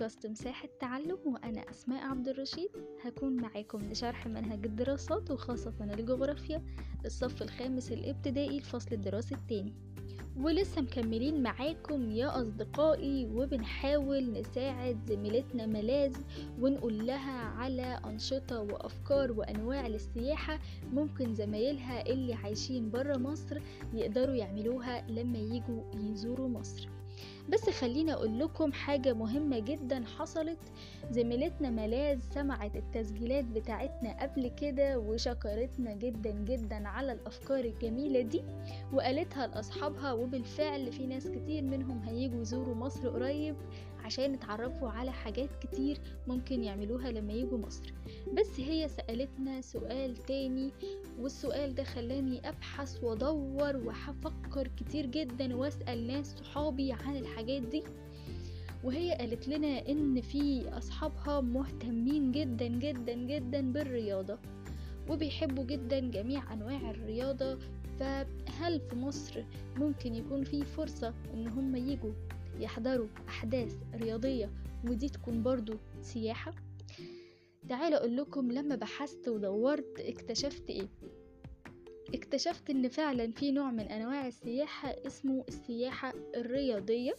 بودكاست مساحة تعلم، وأنا اسماء عبد الرشيد هكون معاكم لشرح منهج الدراسات وخاصة من الجغرافيا الصف الخامس الابتدائي الفصل الدراسي الثاني، ولسه مكملين معاكم يا أصدقائي، وبنحاول نساعد زميلتنا ملاذ ونقول لها على أنشطة وأفكار وأنواع للسياحة ممكن زمايلها اللي عايشين برا مصر يقدروا يعملوها لما يجوا يزوروا مصر. بس خلينا اقول لكم حاجة مهمة جدا حصلت، زميلتنا ملاذ سمعت التسجيلات بتاعتنا قبل كده وشكرتنا جدا جدا على الافكار الجميلة دي وقالتها لاصحابها، وبالفعل في ناس كتير منهم هيجوا يزوروا مصر قريب عشان يتعرفوا على حاجات كتير ممكن يعملوها لما يجوا مصر. بس هي سألتنا سؤال تاني، والسؤال ده خلاني ابحث وادور وهفكر كتير جدا واسأل ناس صحابي عن الحاجات دي، وهي قالت لنا ان في اصحابها مهتمين جدا جدا جدا بالرياضة وبيحبوا جدا جميع انواع الرياضة، فهل في مصر ممكن يكون في فرصة ان هم يجوا يحضروا احداث رياضية ودي تكون برضو سياحة؟ تعالوا اقول لكم لما بحثت ودورت اكتشفت ايه. اكتشفت ان فعلا في نوع من انواع السياحة اسمه السياحة الرياضية،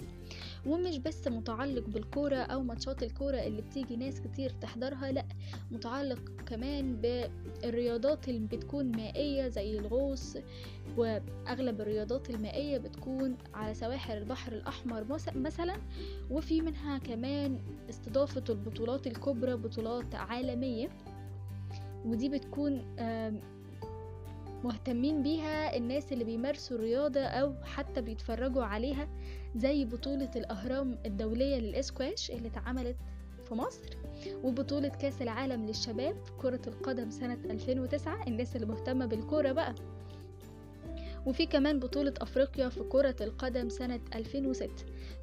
ومش بس متعلق بالكورة او ماتشات الكورة اللي بتيجي ناس كتير تحضرها، لا متعلق كمان بالرياضات اللي بتكون مائية زي الغوص، واغلب الرياضات المائية بتكون على سواحل البحر الاحمر مثلا، وفي منها كمان استضافة البطولات الكبرى بطولات عالمية، ودي بتكون مهتمين بيها الناس اللي بيمارسوا الرياضة أو حتى بيتفرجوا عليها، زي بطولة الأهرام الدولية للإسكواش اللي اتعملت في مصر، وبطولة كاس العالم للشباب كرة القدم سنة 2009 الناس اللي مهتمة بالكورة بقى، وفي كمان بطولة أفريقيا في كرة القدم سنة 2006.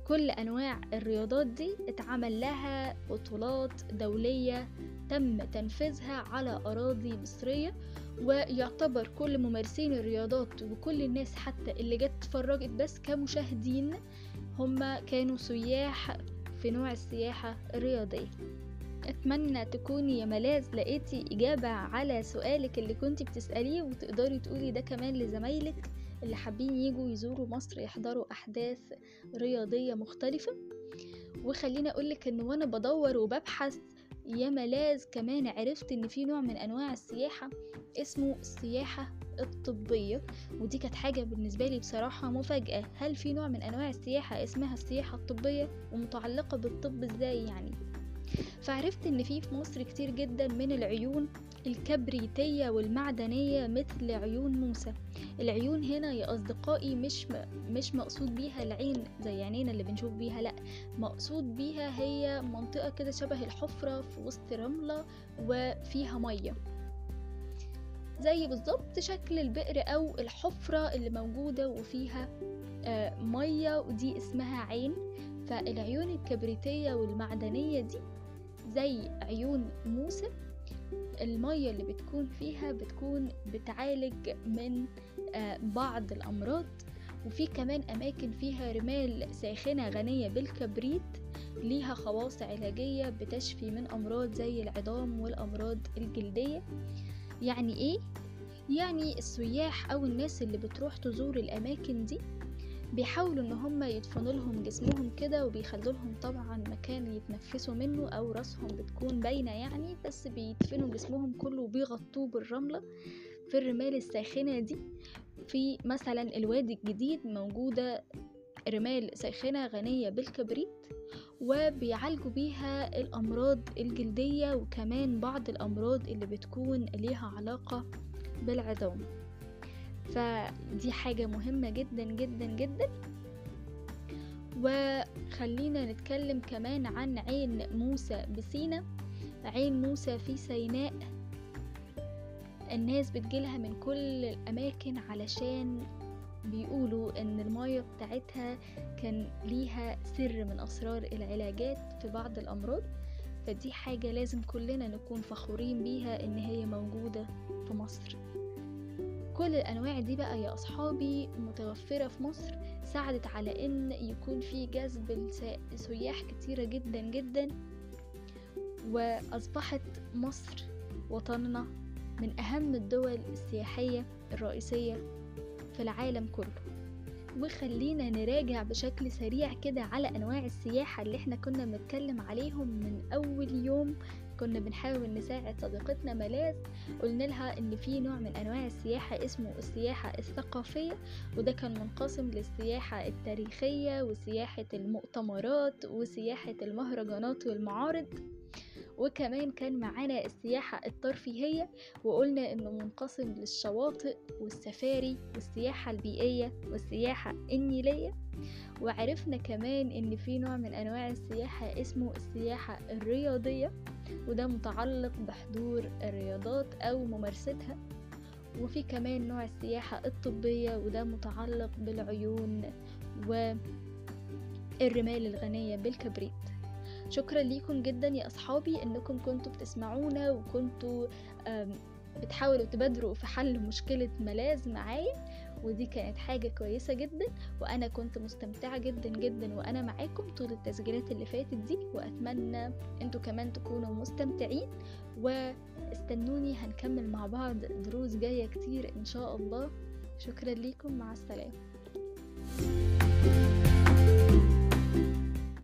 كل أنواع الرياضات دي اتعمل لها بطولات دولية تم تنفيذها على أراضي مصرية، ويعتبر كل ممارسين الرياضات وكل الناس حتى اللي جت اتفرجت بس كمشاهدين هم كانوا سياح في نوع السياحة الرياضية. اتمنى تكوني يا ملاذ لقيتي اجابة على سؤالك اللي كنت بتسأليه، وتقدري تقولي ده كمان لزمايلك اللي حابين يجوا يزوروا مصر يحضروا احداث رياضية مختلفة. وخلينا اقولك ان وانا بدور وببحث يا ملاذ كمان عرفت ان في نوع من انواع السياحة اسمه السياحة الطبية، ودي كانت حاجة بالنسبة لي بصراحة مفاجأة. هل في نوع من انواع السياحة اسمها السياحة الطبية ومتعلقة بالطب ازاي يعني؟ فعرفت ان في مصر كتير جدا من العيون الكبريتية والمعدنية مثل عيون موسى. العيون هنا يا أصدقائي مش مقصود بيها العين زي عينينا اللي بنشوف بيها، لأ مقصود بيها هي منطقة كده شبه الحفرة في وسط رملة وفيها مية، زي بالظبط شكل البئر أو الحفرة اللي موجودة وفيها مية، ودي اسمها عين. فالعيون الكبريتية والمعدنية دي زي عيون موسى، المية اللي بتكون فيها بتكون بتعالج من بعض الأمراض، وفي كمان أماكن فيها رمال ساخنة غنية بالكبريت ليها خواص علاجية بتشفي من أمراض زي العظام والأمراض الجلدية. يعني إيه؟ يعني السياح أو الناس اللي بتروح تزور الأماكن دي بيحاولوا ان هم يدفنوا لهم جسمهم كده، وبيخلوا لهم طبعا مكان يتنفسوا منه او راسهم بتكون باينه يعني، بس بيدفنوا جسمهم كله وبيغطوه بالرمله في الرمال الساخنه دي. في مثلا الوادي الجديد موجوده رمال ساخنه غنيه بالكبريت وبيعالجوا بيها الامراض الجلديه وكمان بعض الامراض اللي بتكون ليها علاقه بالعظام، فدي حاجة مهمة جدا جدا جدا. وخلينا نتكلم كمان عن عين موسى بسينا. عين موسى في سيناء، الناس بتجيلها من كل الأماكن علشان بيقولوا ان المية بتاعتها كان ليها سر من أسرار العلاجات في بعض الأمراض، فدي حاجة لازم كلنا نكون فخورين بيها ان هي موجودة في مصر. كل الأنواع دي بقى يا أصحابي متوفرة في مصر، ساعدت على إن يكون في جذب سياح كتيرة جدا جدا، وأصبحت مصر وطننا من أهم الدول السياحية الرئيسية في العالم كله. وخلينا نراجع بشكل سريع كده على أنواع السياحة اللي احنا كنا بنتكلم عليهم من أول يوم كنا بنحاول نساعد صديقتنا ملاذ. قلنا لها ان في نوع من انواع السياحة اسمه السياحة الثقافية، وده كان منقسم للسياحة التاريخية وسياحة المؤتمرات وسياحة المهرجانات والمعارض، وكمان كان معانا السياحة الترفيهية وقلنا انه منقسم للشواطئ والسفاري والسياحة البيئية والسياحة النيلية. وعرفنا كمان ان في نوع من انواع السياحة اسمه السياحة الرياضية، وده متعلق بحضور الرياضات او ممارستها. وفي كمان نوع السياحة الطبية، وده متعلق بالعيون والرمال الغنية بالكبريت. شكرا ليكم جدا يا اصحابي انكم كنتوا بتسمعونا وكنتوا بتحاولوا تبادروا في حل مشكلة ملاذ معايا، ودي كانت حاجة كويسة جدا، وانا كنت مستمتعة جدا جدا وانا معاكم طول التسجيلات اللي فاتت دي، واتمنى انتوا كمان تكونوا مستمتعين، واستنوني هنكمل مع بعض دروس جاية كتير ان شاء الله. شكرا ليكم، مع السلامة.